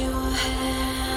your hand.